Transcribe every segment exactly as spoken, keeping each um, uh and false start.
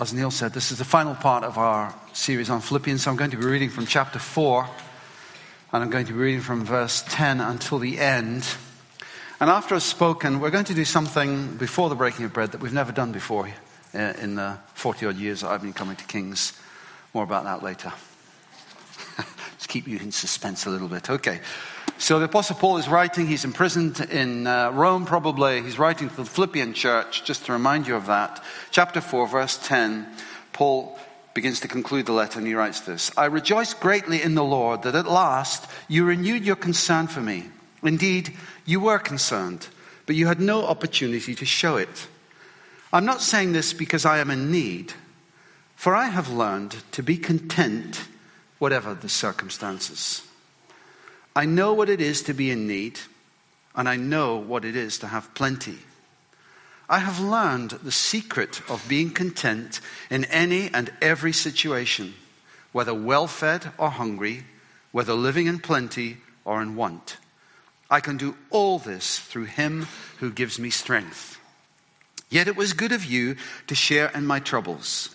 as Neil said, this is the final part of our series on Philippians. So I'm going to be reading from chapter four, and I'm going to be reading from verse ten until the end. And after I've spoken, we're going to do something before the breaking of bread that we've never done before in the forty-odd years that I've been coming to Kings. More about that later. Just keep you in suspense a little bit. Okay. So the Apostle Paul is writing. He's imprisoned in uh, Rome, probably. He's writing to the Philippian church, just to remind you of that. Chapter four, verse ten, Paul begins to conclude the letter, and he writes this. I rejoice greatly in the Lord that at last you renewed your concern for me. Indeed, you were concerned, but you had no opportunity to show it. I'm not saying this because I am in need, for I have learned to be content whatever the circumstances. I know what it is to be in need, and I know what it is to have plenty. I have learned the secret of being content in any and every situation, whether well-fed or hungry, whether living in plenty or in want. I can do all this through him who gives me strength. Yet it was good of you to share in my troubles.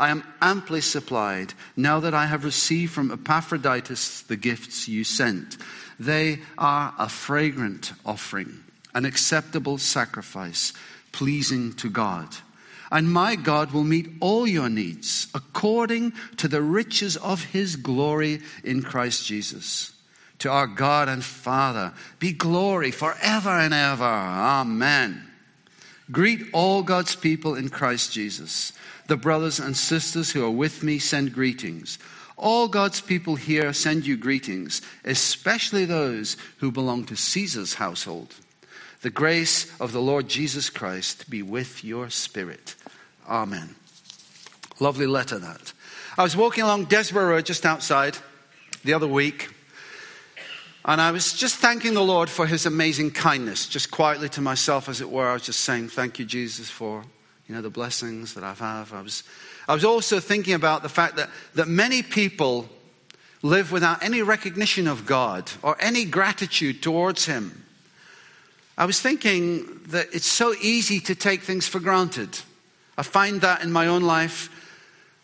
I am amply supplied now that I have received from Epaphroditus the gifts you sent. They are a fragrant offering, an acceptable sacrifice, pleasing to God. And my God will meet all your needs according to the riches of his glory in Christ Jesus. To our God and Father be glory forever and ever. Amen. Greet all God's people in Christ Jesus. The brothers and sisters who are with me send greetings. All God's people here send you greetings, especially those who belong to Caesar's household. The grace of the Lord Jesus Christ be with your spirit. Amen. Lovely letter, that. I was walking along Desborough Road just outside the other week, and I was just thanking the Lord for his amazing kindness, just quietly to myself, as it were. I was just saying, thank you, Jesus, for... you know, the blessings that I have. I was, I was also thinking about the fact that, that many people live without any recognition of God or any gratitude towards him. I was thinking that it's so easy to take things for granted. I find that in my own life,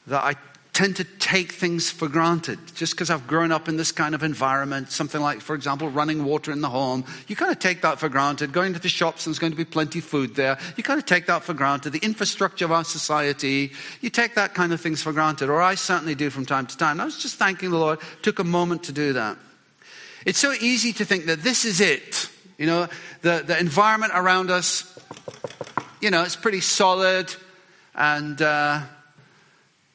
that I tend to take things for granted. Just because I've grown up in this kind of environment, something like, for example, running water in the home, you kind of take that for granted. Going to the shops and there's going to be plenty of food there, you kind of take that for granted. The infrastructure of our society, you take that kind of things for granted, or I certainly do from time to time. I was just thanking the Lord, took a moment to do that. It's so easy to think that this is it. You know, the, the environment around us, you know, it's pretty solid, and... Uh,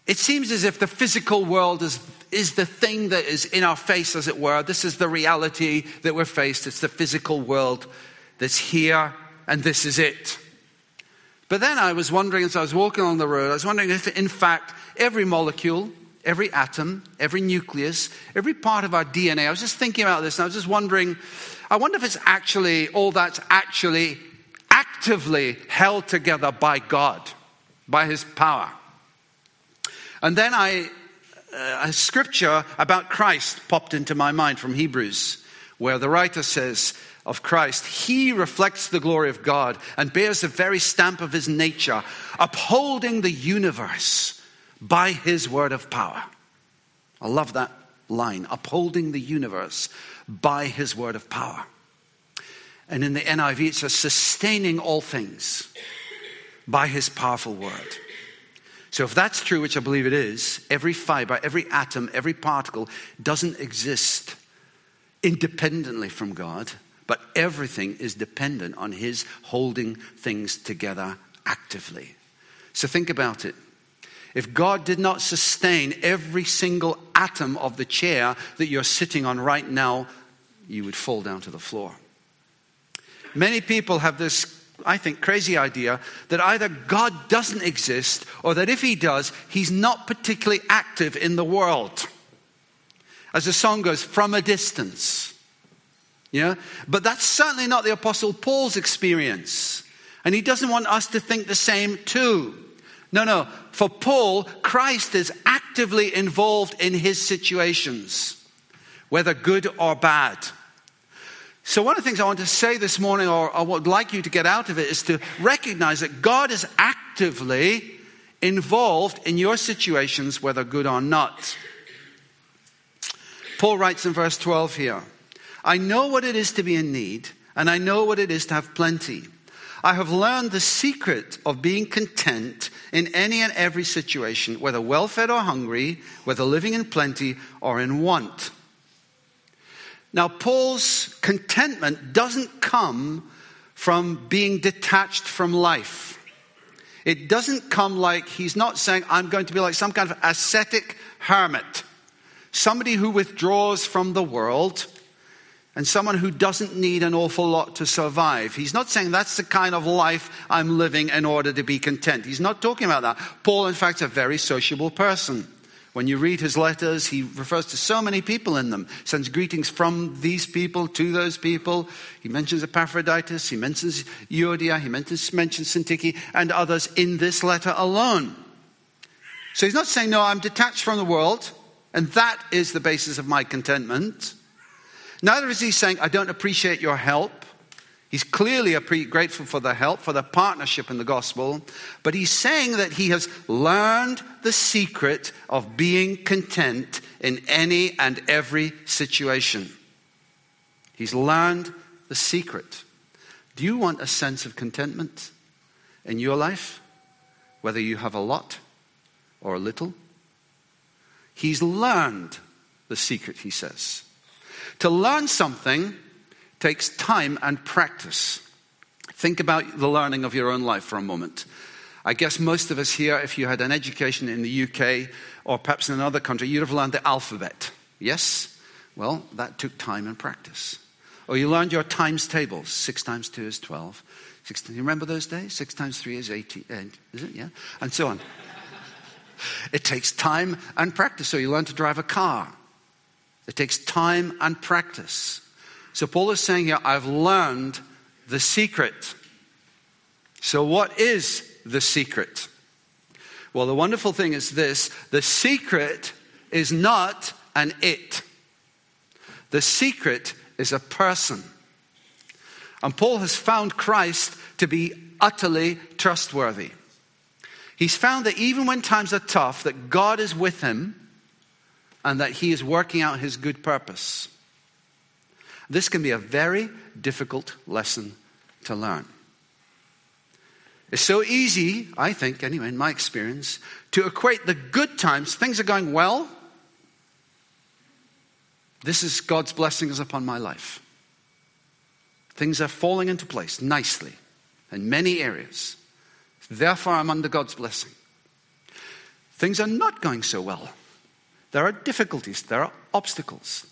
It seems as if the physical world is, is the thing that is in our face, as it were. This is the reality that we're faced. It's the physical world that's here, and this is it. But then I was wondering, as I was walking along the road, I was wondering if, in fact, every molecule, every atom, every nucleus, every part of our D N A, I was just thinking about this, and I was just wondering, I wonder if it's actually, all that's actually actively held together by God, by his power. And then I, uh, a scripture about Christ popped into my mind from Hebrews, where the writer says of Christ, he reflects the glory of God and bears the very stamp of his nature, upholding the universe by his word of power. I love that line, upholding the universe by his word of power. And in the N I V, it says, sustaining all things by his powerful word. So if that's true, which I believe it is, every fiber, every atom, every particle doesn't exist independently from God, but everything is dependent on his holding things together actively. So think about it. If God did not sustain every single atom of the chair that you're sitting on right now, you would fall down to the floor. Many people have this I think, crazy idea that either God doesn't exist or that if he does, he's not particularly active in the world. As the song goes, from a distance. Yeah? But that's certainly not the Apostle Paul's experience. And he doesn't want us to think the same too. No, no. For Paul, Christ is actively involved in his situations, whether good or bad. So one of the things I want to say this morning, or I would like you to get out of it, is to recognize that God is actively involved in your situations, whether good or not. Paul writes in verse twelve here, I know what it is to be in need, and I know what it is to have plenty. I have learned the secret of being content in any and every situation, whether well-fed or hungry, whether living in plenty or in want. Now, Paul's contentment doesn't come from being detached from life. It doesn't come like he's not saying, I'm going to be like some kind of ascetic hermit, somebody who withdraws from the world and someone who doesn't need an awful lot to survive. He's not saying that's the kind of life I'm living in order to be content. He's not talking about that. Paul, in fact, is a very sociable person. When you read his letters, he refers to so many people in them, sends greetings from these people to those people. He mentions Epaphroditus, he mentions Euodia, he mentions, mentions Syntyche and others in this letter alone. So he's not saying, no, I'm detached from the world, and that is the basis of my contentment. Neither is he saying, I don't appreciate your help. He's clearly grateful for the help, for the partnership in the gospel. But he's saying that he has learned the secret of being content in any and every situation. He's learned the secret. Do you want a sense of contentment in your life? Whether you have a lot or a little? He's learned the secret, he says. To learn something takes time and practice. Think about the learning of your own life for a moment. I guess most of us here, if you had an education in the U K or perhaps in another country, you'd have learned the alphabet. Yes? Well, that took time and practice. Or you learned your times tables. Six times two is twelve. Six, you remember those days? Six times three is eighteen. Is it? Yeah? And so on. It takes time and practice. So you learn to drive a car. It takes time and practice. So Paul is saying here, I've learned the secret. So what is the secret? Well, the wonderful thing is this. The secret is not an it. The secret is a person. And Paul has found Christ to be utterly trustworthy. He's found that even when times are tough, that God is with him and that he is working out his good purpose. This can be a very difficult lesson to learn. It's so easy, I think, anyway, in my experience, to equate the good times, things are going well, this is God's blessings upon my life. Things are falling into place nicely in many areas. Therefore, I'm under God's blessing. Things are not going so well. There are difficulties, there are obstacles,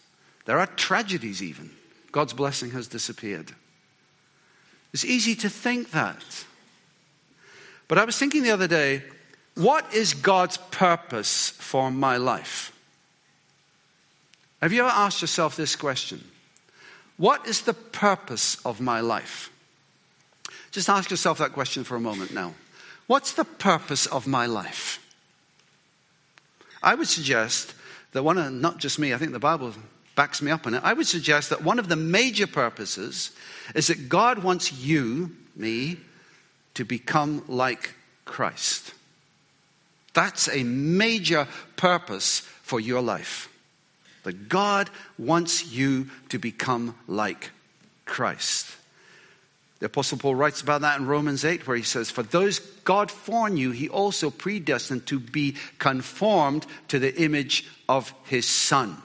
there are tragedies even. God's blessing has disappeared. It's easy to think that. But I was thinking the other day, what is God's purpose for my life? Have you ever asked yourself this question? What is the purpose of my life? Just ask yourself that question for a moment now. What's the purpose of my life? I would suggest that one of, not just me, I think the Bible backs me up on it. I would suggest that one of the major purposes is that God wants you, me, to become like Christ. That's a major purpose for your life. That God wants you to become like Christ. The Apostle Paul writes about that in Romans eight, where he says, for those God foreknew, he also predestined to be conformed to the image of his Son.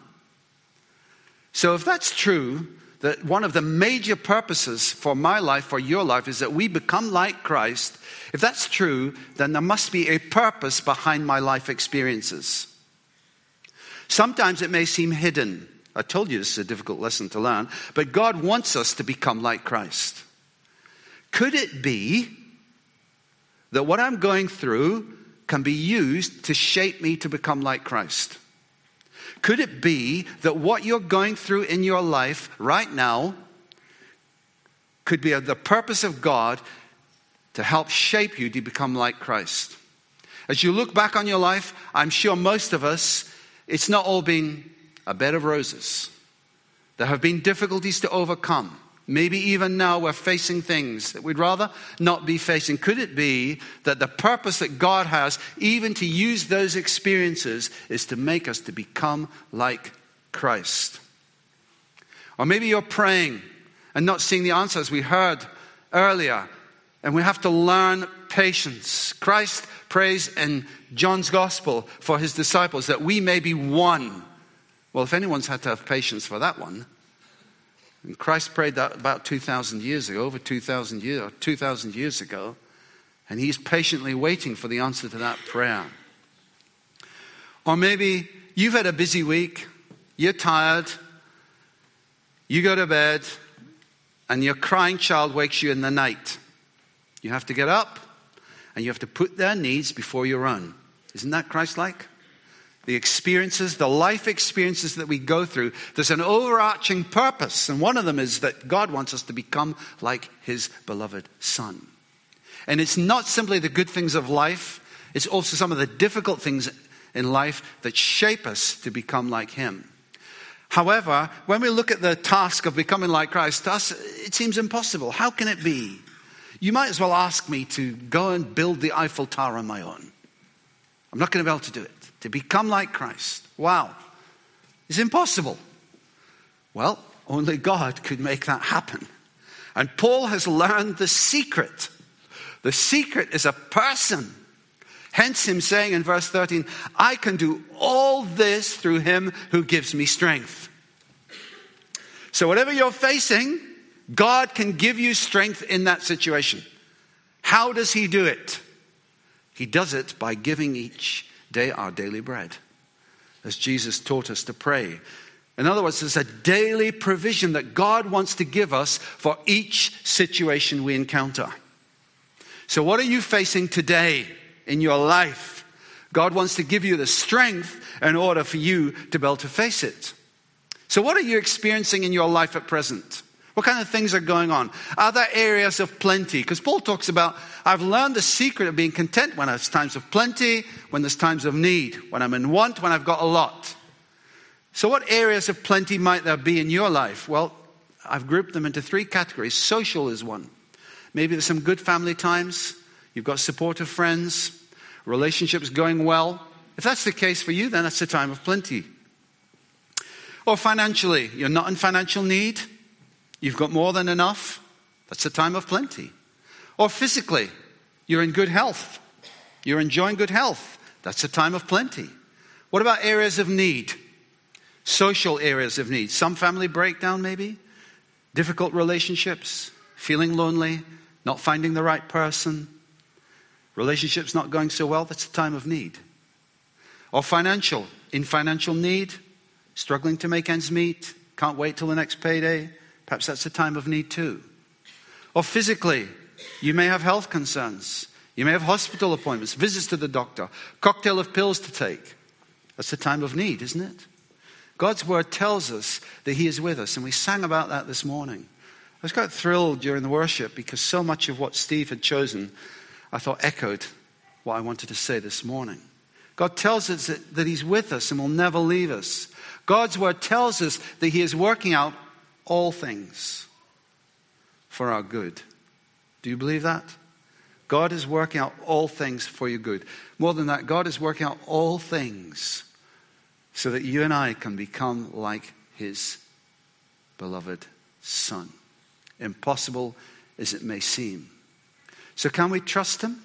So if that's true, that one of the major purposes for my life, for your life, is that we become like Christ, if that's true, then there must be a purpose behind my life experiences. Sometimes it may seem hidden. I told you this is a difficult lesson to learn, but God wants us to become like Christ. Could it be that what I'm going through can be used to shape me to become like Christ? Could it be that what you're going through in your life right now could be the purpose of God to help shape you to become like Christ? As you look back on your life, I'm sure most of us, it's not all been a bed of roses. There have been difficulties to overcome. Maybe even now we're facing things that we'd rather not be facing. Could it be that the purpose that God has, even to use those experiences, is to make us to become like Christ? Or maybe you're praying and not seeing the answers we heard earlier, and we have to learn patience. Christ prays in John's Gospel for his disciples that we may be one. Well, if anyone's had to have patience for that one, and Christ prayed that about two thousand years ago, over two thousand years, two thousand years ago, and he's patiently waiting for the answer to that prayer. Or maybe you've had a busy week, you're tired, you go to bed, and your crying child wakes you in the night. You have to get up, and you have to put their needs before your own. Isn't that Christ-like? The experiences, the life experiences that we go through, there's an overarching purpose. And one of them is that God wants us to become like his beloved son. And it's not simply the good things of life. It's also some of the difficult things in life that shape us to become like him. However, when we look at the task of becoming like Christ, to us, it seems impossible. How can it be? You might as well ask me to go and build the Eiffel Tower on my own. I'm not going to be able to do it. To become like Christ. Wow. It's impossible. Well, only God could make that happen. And Paul has learned the secret. The secret is a person. Hence him saying in verse thirteen, I can do all this through him who gives me strength. So whatever you're facing, God can give you strength in that situation. How does he do it? He does it by giving each day our daily bread, as Jesus taught us to pray. In other words, there's a daily provision that God wants to give us for each situation we encounter. So what are you facing today in your life? God wants to give you the strength in order for you to be able to face it. So what are you experiencing in your life at present? What kind of things are going on? Are there areas of plenty? Because Paul talks about, I've learned the secret of being content when there's times of plenty, when there's times of need, when I'm in want, when I've got a lot. So what areas of plenty might there be in your life? Well, I've grouped them into three categories. Social is one. Maybe there's some good family times. You've got supportive friends. Relationships going well. If that's the case for you, then that's a time of plenty. Or financially, you're not in financial need. You've got more than enough. That's a time of plenty. Or physically, you're in good health. You're enjoying good health. That's a time of plenty. What about areas of need? Social areas of need. Some family breakdown maybe. Difficult relationships. Feeling lonely. Not finding the right person. Relationships not going so well. That's a time of need. Or financial. In financial need. Struggling to make ends meet. Can't wait till the next payday. Perhaps that's a time of need too. Or physically, you may have health concerns. You may have hospital appointments, visits to the doctor, cocktail of pills to take. That's a time of need, isn't it? God's word tells us that he is with us, and we sang about that this morning. I was quite thrilled during the worship because so much of what Steve had chosen, I thought, echoed what I wanted to say this morning. God tells us that, that he's with us and will never leave us. God's word tells us that he is working out all things for our good. Do you believe that? God is working out all things for your good. More than that, God is working out all things so that you and I can become like his beloved son. Impossible as it may seem. So can we trust him?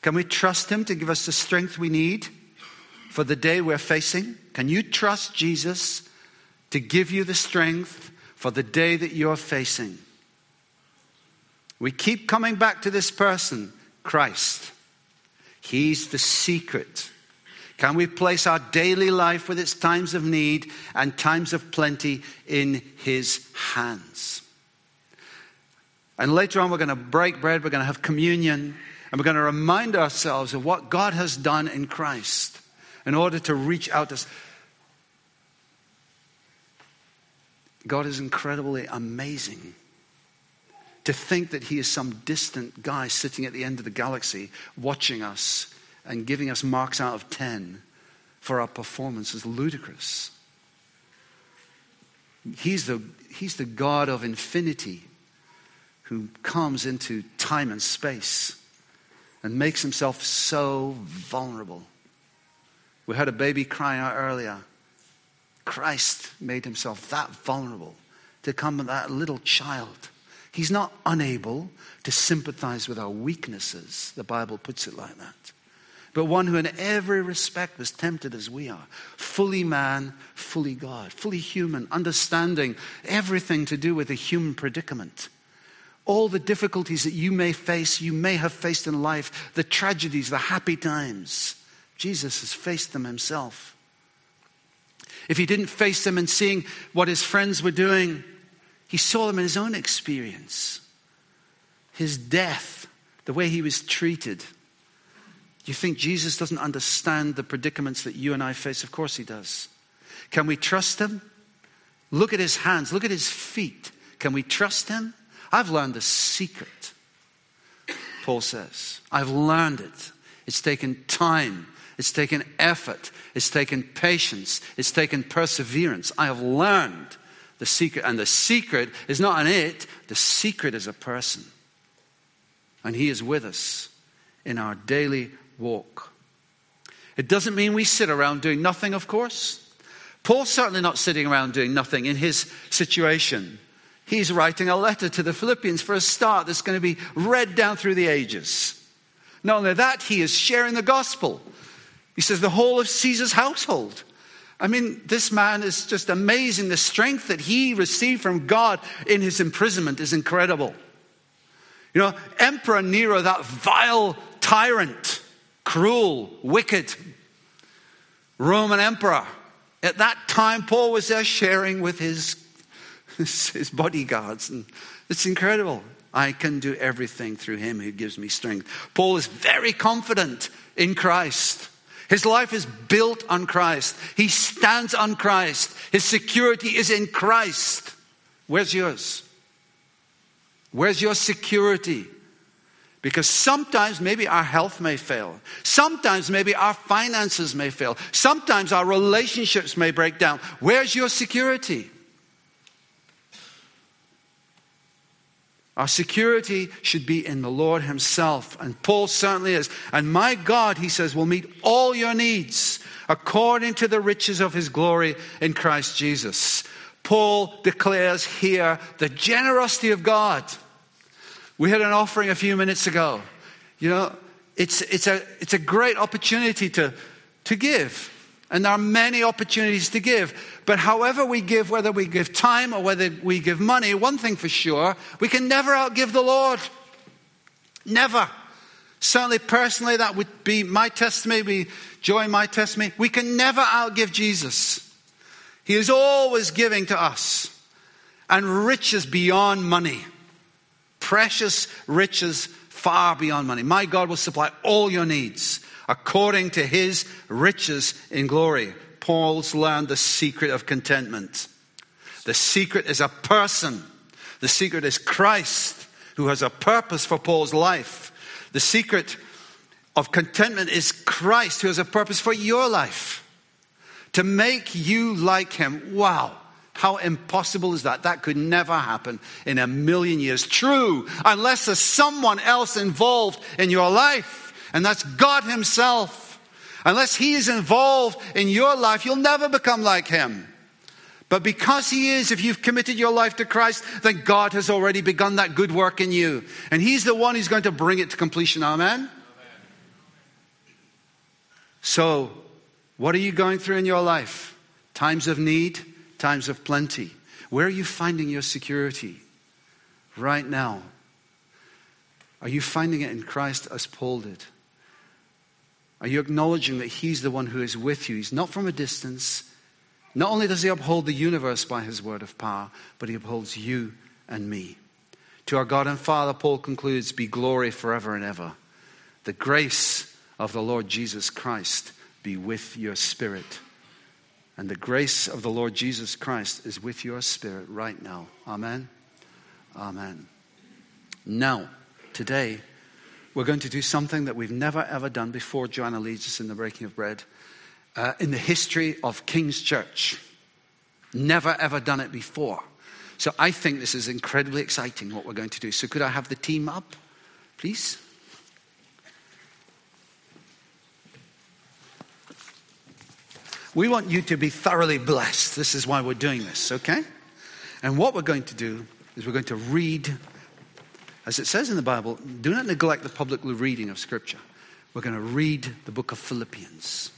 Can we trust him to give us the strength we need for the day we're facing? Can you trust Jesus to give you the strength for the day that you're facing? We keep coming back to this person, Christ. He's the secret. Can we place our daily life with its times of need and times of plenty in his hands? And later on, we're going to break bread. We're going to have communion. And we're going to remind ourselves of what God has done in Christ in order to reach out to us. God is incredibly amazing. To think that he is some distant guy sitting at the end of the galaxy watching us and giving us marks out of ten for our performance is ludicrous. He's the, he's the God of infinity who comes into time and space and makes himself so vulnerable. We heard a baby cry out earlier. Christ made himself that vulnerable to come with that little child. He's not unable to sympathize with our weaknesses. The Bible puts it like that. But one who in every respect was tempted as we are. Fully man, fully God, fully human, understanding everything to do with the human predicament. All the difficulties that you may face, you may have faced in life, the tragedies, the happy times. Jesus has faced them himself. If he didn't face them in seeing what his friends were doing, he saw them in his own experience. His death, the way he was treated. Do you think Jesus doesn't understand the predicaments that you and I face? Of course he does. Can we trust him? Look at his hands. Look at his feet. Can we trust him? I've learned the secret, Paul says. I've learned it. It's taken time. It's taken effort. It's taken patience. It's taken perseverance. I have learned the secret, and the secret is not an it, the secret is a person. And he is with us in our daily walk. It doesn't mean we sit around doing nothing, of course. Paul's certainly not sitting around doing nothing in his situation. He's writing a letter to the Philippians for a start that's going to be read down through the ages. Not only that, he is sharing the gospel. He says the whole of Caesar's household. I mean, this man is just amazing. The strength that he received from God in his imprisonment is incredible. You know, Emperor Nero, that vile tyrant, cruel, wicked Roman emperor. At that time, Paul was there sharing with his, his bodyguards. And it's incredible. I can do everything through him who gives me strength. Paul is very confident in Christ. His life is built on Christ. He stands on Christ. His security is in Christ. Where's yours? Where's your security? Because sometimes maybe our health may fail. Sometimes maybe our finances may fail. Sometimes our relationships may break down. Where's your security? Our security should be in the Lord himself. And Paul certainly is. And my God, he says, will meet all your needs according to the riches of his glory in Christ Jesus. Paul declares here the generosity of God. We had an offering a few minutes ago. You know, it's, it's, a, it's a great opportunity to, to give. And there are many opportunities to give. But however we give, whether we give time or whether we give money, one thing for sure, we can never outgive the Lord. Never. Certainly personally, that would be my testimony, be joy my testimony. We can never outgive Jesus. He is always giving to us. And riches beyond money. Precious riches far beyond money. My God will supply all your needs according to his riches in glory. Paul's learned the secret of contentment. The secret is a person. The secret is Christ, who has a purpose for Paul's life. The secret of contentment is Christ, who has a purpose for your life. To make you like him. Wow. How impossible is that? That could never happen in a million years. True, unless there's someone else involved in your life. And that's God himself. Unless he is involved in your life, you'll never become like him. But because he is, if you've committed your life to Christ, then God has already begun that good work in you. And he's the one who's going to bring it to completion. Amen? Amen. So, what are you going through in your life? Times of need, times of plenty. Where are you finding your security right now? Are you finding it in Christ as Paul did? Are you acknowledging that he's the one who is with you? He's not from a distance. Not only does he uphold the universe by his word of power, but he upholds you and me. To our God and Father, Paul concludes, be glory forever and ever. The grace of the Lord Jesus Christ be with your spirit. And the grace of the Lord Jesus Christ is with your spirit right now. Amen. Amen. Now, today, we're going to do something that we've never, ever done before. Joanna leads us in the breaking of bread. Uh, in the history of Kings Church. Never, ever done it before. So I think this is incredibly exciting what we're going to do. So could I have the team up, please? We want you to be thoroughly blessed. This is why we're doing this, okay? And what we're going to do is we're going to read, as it says in the Bible, do not neglect the public reading of Scripture. We're going to read the book of Philippians.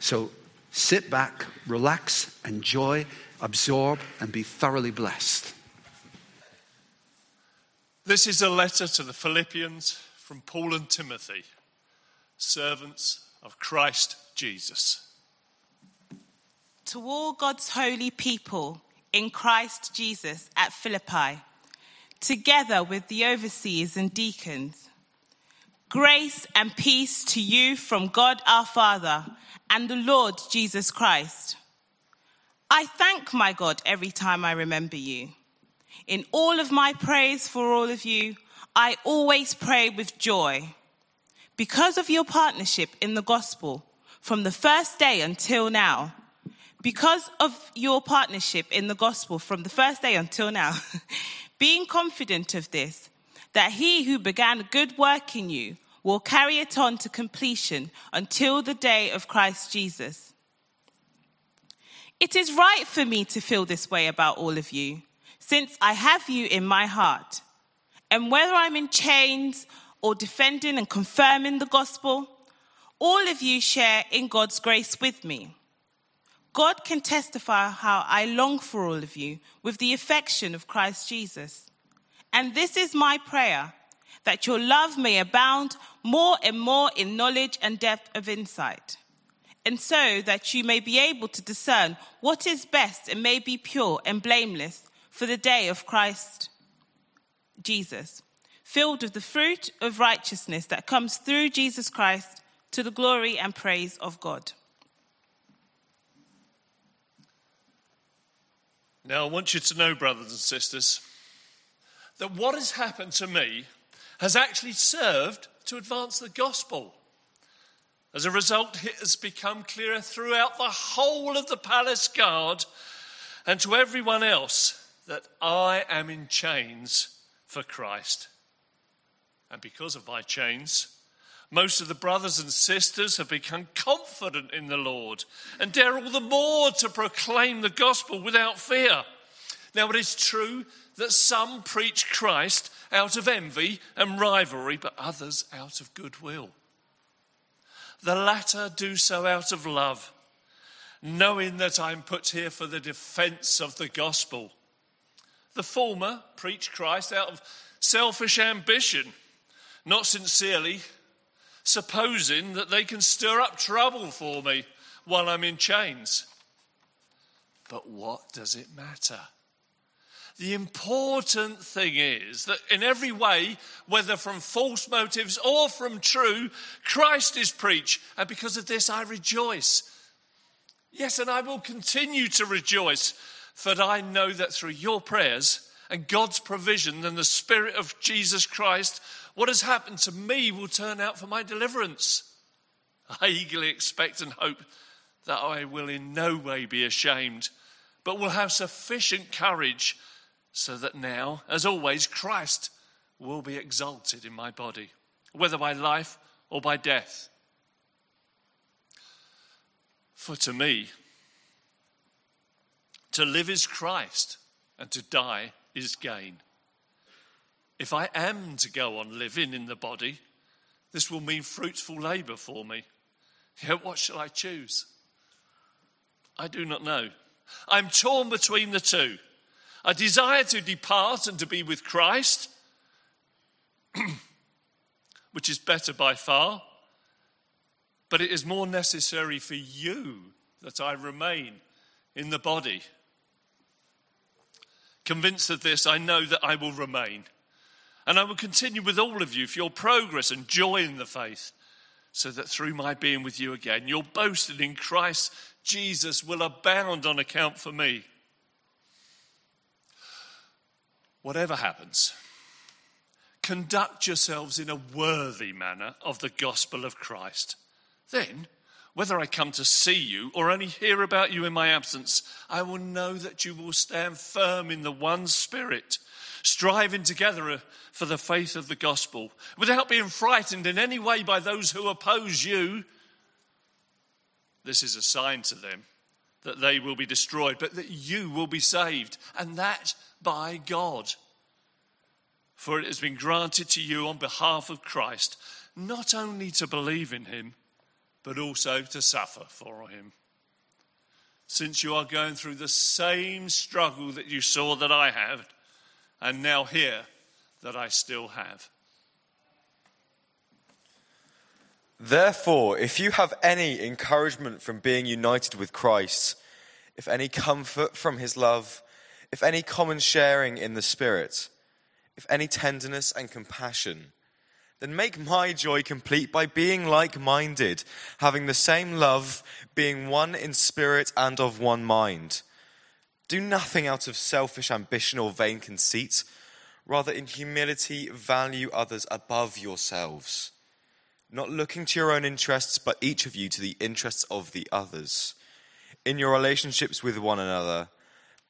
So sit back, relax, enjoy, absorb, and be thoroughly blessed. This is a letter to the Philippians from Paul and Timothy, servants of Christ Jesus. To all God's holy people in Christ Jesus at Philippi, together with the overseers and deacons. Grace and peace to you from God our Father and the Lord Jesus Christ. I thank my God every time I remember you. In all of my praise for all of you, I always pray with joy because of your partnership in the gospel from the first day until now. Because of your partnership in the gospel from the first day until now, being confident of this, that he who began a good work in you will carry it on to completion until the day of Christ Jesus. It is right for me to feel this way about all of you, since I have you in my heart. And whether I'm in chains or defending and confirming the gospel, all of you share in God's grace with me. God can testify how I long for all of you with the affection of Christ Jesus. And this is my prayer, that your love may abound more and more in knowledge and depth of insight, and so that you may be able to discern what is best and may be pure and blameless for the day of Christ Jesus, filled with the fruit of righteousness that comes through Jesus Christ to the glory and praise of God. Now, I want you to know, brothers and sisters, that what has happened to me has actually served to advance the gospel. As a result, it has become clearer throughout the whole of the palace guard and to everyone else that I am in chains for Christ. And because of my chains, most of the brothers and sisters have become confident in the Lord and dare all the more to proclaim the gospel without fear. Now, it is true that some preach Christ out of envy and rivalry, but others out of goodwill. The latter do so out of love, knowing that I am put here for the defence of the gospel. The former preach Christ out of selfish ambition, not sincerely, supposing that they can stir up trouble for me while I'm in chains. But what does it matter? The important thing is that in every way, whether from false motives or from true, Christ is preached, and because of this I rejoice. Yes, and I will continue to rejoice, for I know that through your prayers and God's provision and the Spirit of Jesus Christ, what has happened to me will turn out for my deliverance. I eagerly expect and hope that I will in no way be ashamed, but will have sufficient courage so that now, as always, Christ will be exalted in my body, whether by life or by death. For to me, to live is Christ, and to die is gain. If I am to go on living in the body, this will mean fruitful labour for me. Yet what shall I choose? I do not know. I'm torn between the two. I desire to depart and to be with Christ, which is better by far, but it is more necessary for you that I remain in the body. Convinced of this, I know that I will remain, and I will continue with all of you for your progress and joy in the faith, so that through my being with you again, your boasting in Christ Jesus will abound on account for me. Whatever happens, conduct yourselves in a worthy manner of the gospel of Christ. Then, whether I come to see you or only hear about you in my absence, I will know that you will stand firm in the one Spirit, striving together for the faith of the gospel, without being frightened in any way by those who oppose you. This is a sign to them that they will be destroyed, but that you will be saved, and that by God. For it has been granted to you on behalf of Christ, not only to believe in him, but also to suffer for him. Since you are going through the same struggle that you saw that I have, and now hear that I still have. Therefore, if you have any encouragement from being united with Christ, if any comfort from his love, if any common sharing in the Spirit, if any tenderness and compassion, then make my joy complete by being like-minded, having the same love, being one in spirit and of one mind. Do nothing out of selfish ambition or vain conceit. Rather, in humility, value others above yourselves, not looking to your own interests, but each of you to the interests of the others. In your relationships with one another,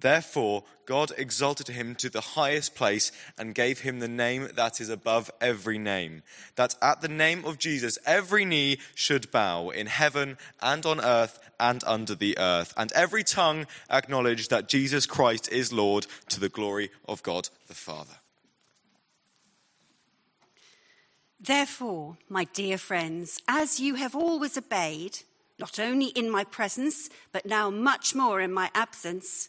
Therefore, God exalted him to the highest place and gave him the name that is above every name, that at the name of Jesus every knee should bow, in heaven and on earth and under the earth, and every tongue acknowledge that Jesus Christ is Lord, to the glory of God the Father. Therefore, my dear friends, as you have always obeyed, not only in my presence, but now much more in my absence,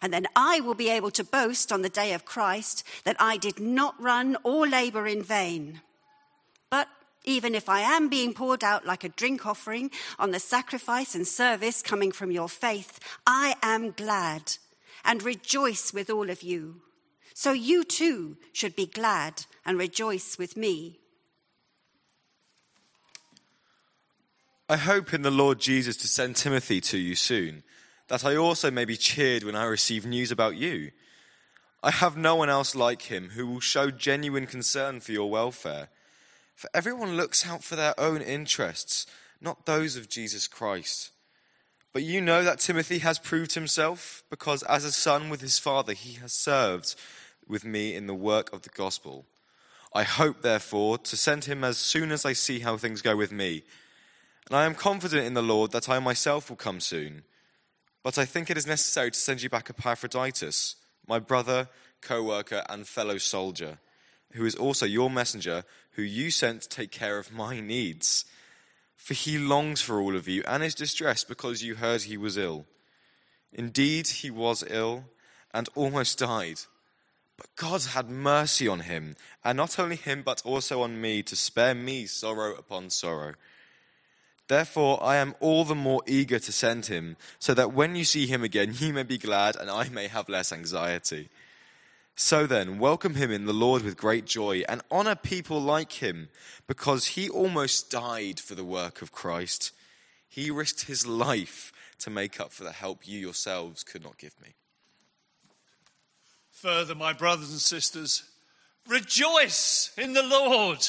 And then I will be able to boast on the day of Christ that I did not run or labor in vain. But even if I am being poured out like a drink offering on the sacrifice and service coming from your faith, I am glad and rejoice with all of you. So you too should be glad and rejoice with me. I hope in the Lord Jesus to send Timothy to you soon, that I also may be cheered when I receive news about you. I have no one else like him who will show genuine concern for your welfare. For everyone looks out for their own interests, not those of Jesus Christ. But you know that Timothy has proved himself, because as a son with his father he has served with me in the work of the gospel. I hope, therefore, to send him as soon as I see how things go with me. And I am confident in the Lord that I myself will come soon. But I think it is necessary to send you back Epaphroditus, my brother, co-worker, and fellow soldier, who is also your messenger, who you sent to take care of my needs. For he longs for all of you and is distressed because you heard he was ill. Indeed, he was ill and almost died. But God had mercy on him, and not only him, but also on me, to spare me sorrow upon sorrow. Therefore, I am all the more eager to send him, so that when you see him again, you may be glad and I may have less anxiety. So then, welcome him in the Lord with great joy, and honor people like him, because he almost died for the work of Christ. He risked his life to make up for the help you yourselves could not give me. Further, my brothers and sisters, rejoice in the Lord.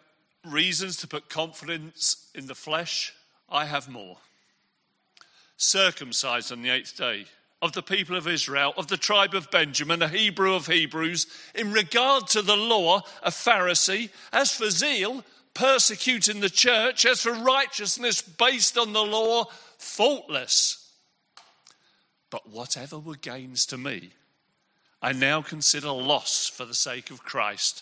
reasons to put confidence in the flesh, I have more. Circumcised on the eighth day, of the people of Israel, of the tribe of Benjamin, a Hebrew of Hebrews, in regard to the law, a Pharisee, as for zeal, persecuting the church, as for righteousness based on the law, faultless. But whatever were gains to me, I now consider loss for the sake of Christ.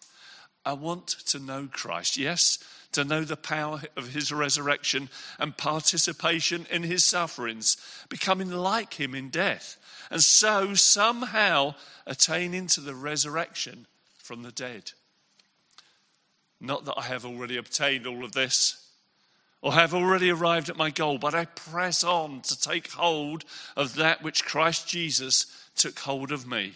I want to know Christ, yes, to know the power of his resurrection and participation in his sufferings, becoming like him in death, and so somehow attaining to the resurrection from the dead. Not that I have already obtained all of this, or have already arrived at my goal, but I press on to take hold of that which Christ Jesus took hold of me.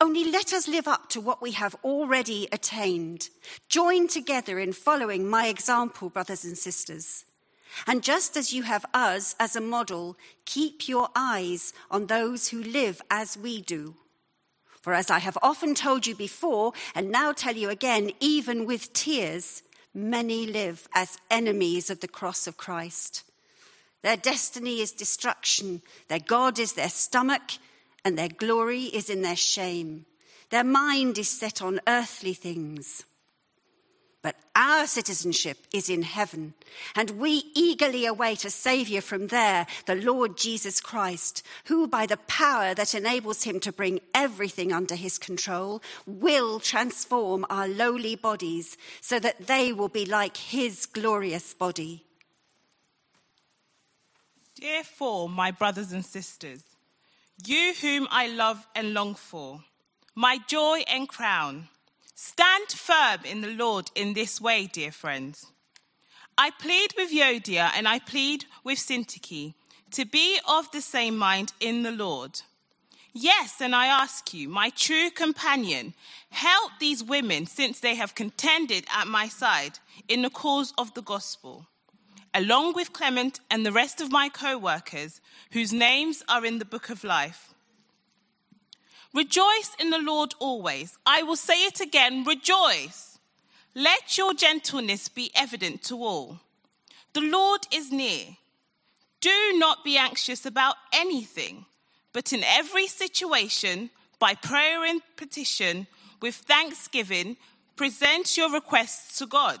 Only let us live up to what we have already attained. Join together in following my example, brothers and sisters. And just as you have us as a model, keep your eyes on those who live as we do. For as I have often told you before, and now tell you again, even with tears, many live as enemies of the cross of Christ. Their destiny is destruction, their God is their stomach, and their glory is in their shame. Their mind is set on earthly things. But our citizenship is in heaven, and we eagerly await a Saviour from there, the Lord Jesus Christ, who by the power that enables him to bring everything under his control, will transform our lowly bodies so that they will be like his glorious body. Therefore, my brothers and sisters, you whom I love and long for, my joy and crown, stand firm in the Lord in this way, dear friends. I plead with Euodia and I plead with Syntyche to be of the same mind in the Lord. Yes, and I ask you, my true companion, help these women since they have contended at my side in the cause of the gospel, along with Clement and the rest of my co-workers, whose names are in the book of life. Rejoice in the Lord always. I will say it again, rejoice. Let your gentleness be evident to all. The Lord is near. Do not be anxious about anything, but in every situation, by prayer and petition, with thanksgiving, present your requests to God.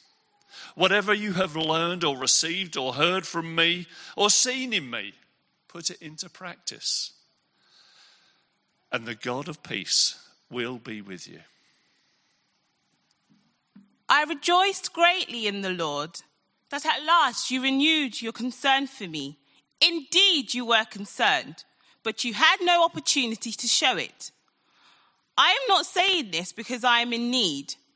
Whatever you have learned or received or heard from me or seen in me, put it into practice, and the God of peace will be with you. I rejoiced greatly in the Lord that at last you renewed your concern for me. Indeed, you were concerned, but you had no opportunity to show it. I am not saying this because I am in need,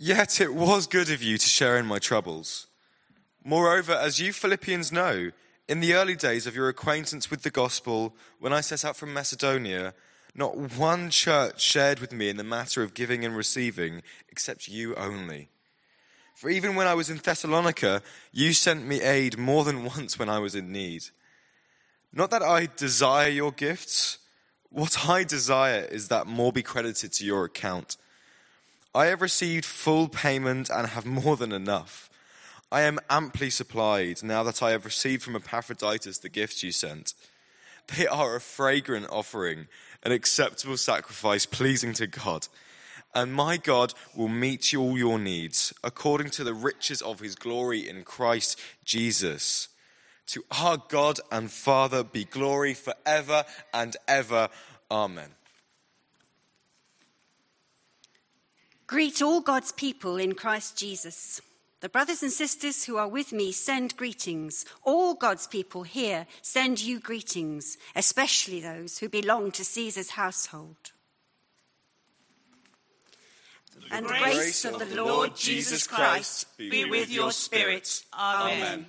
Yet it was good of you to share in my troubles. Moreover, as you Philippians know, in the early days of your acquaintance with the gospel, when I set out from Macedonia, not one church shared with me in the matter of giving and receiving, except you only. For even when I was in Thessalonica, you sent me aid more than once when I was in need. Not that I desire your gifts. What I desire is that more be credited to your account. I have received full payment and have more than enough. I am amply supplied now that I have received from Epaphroditus the gifts you sent. They are a fragrant offering, an acceptable sacrifice pleasing to God. And my God will meet you all your needs according to the riches of his glory in Christ Jesus. To our God and Father be glory forever and ever. Amen. Greet all God's people in Christ Jesus. The brothers and sisters who are with me send greetings. All God's people here send you greetings, especially those who belong to Caesar's household. The and grace, grace of the Lord Jesus Christ be with your spirit. Amen. Amen.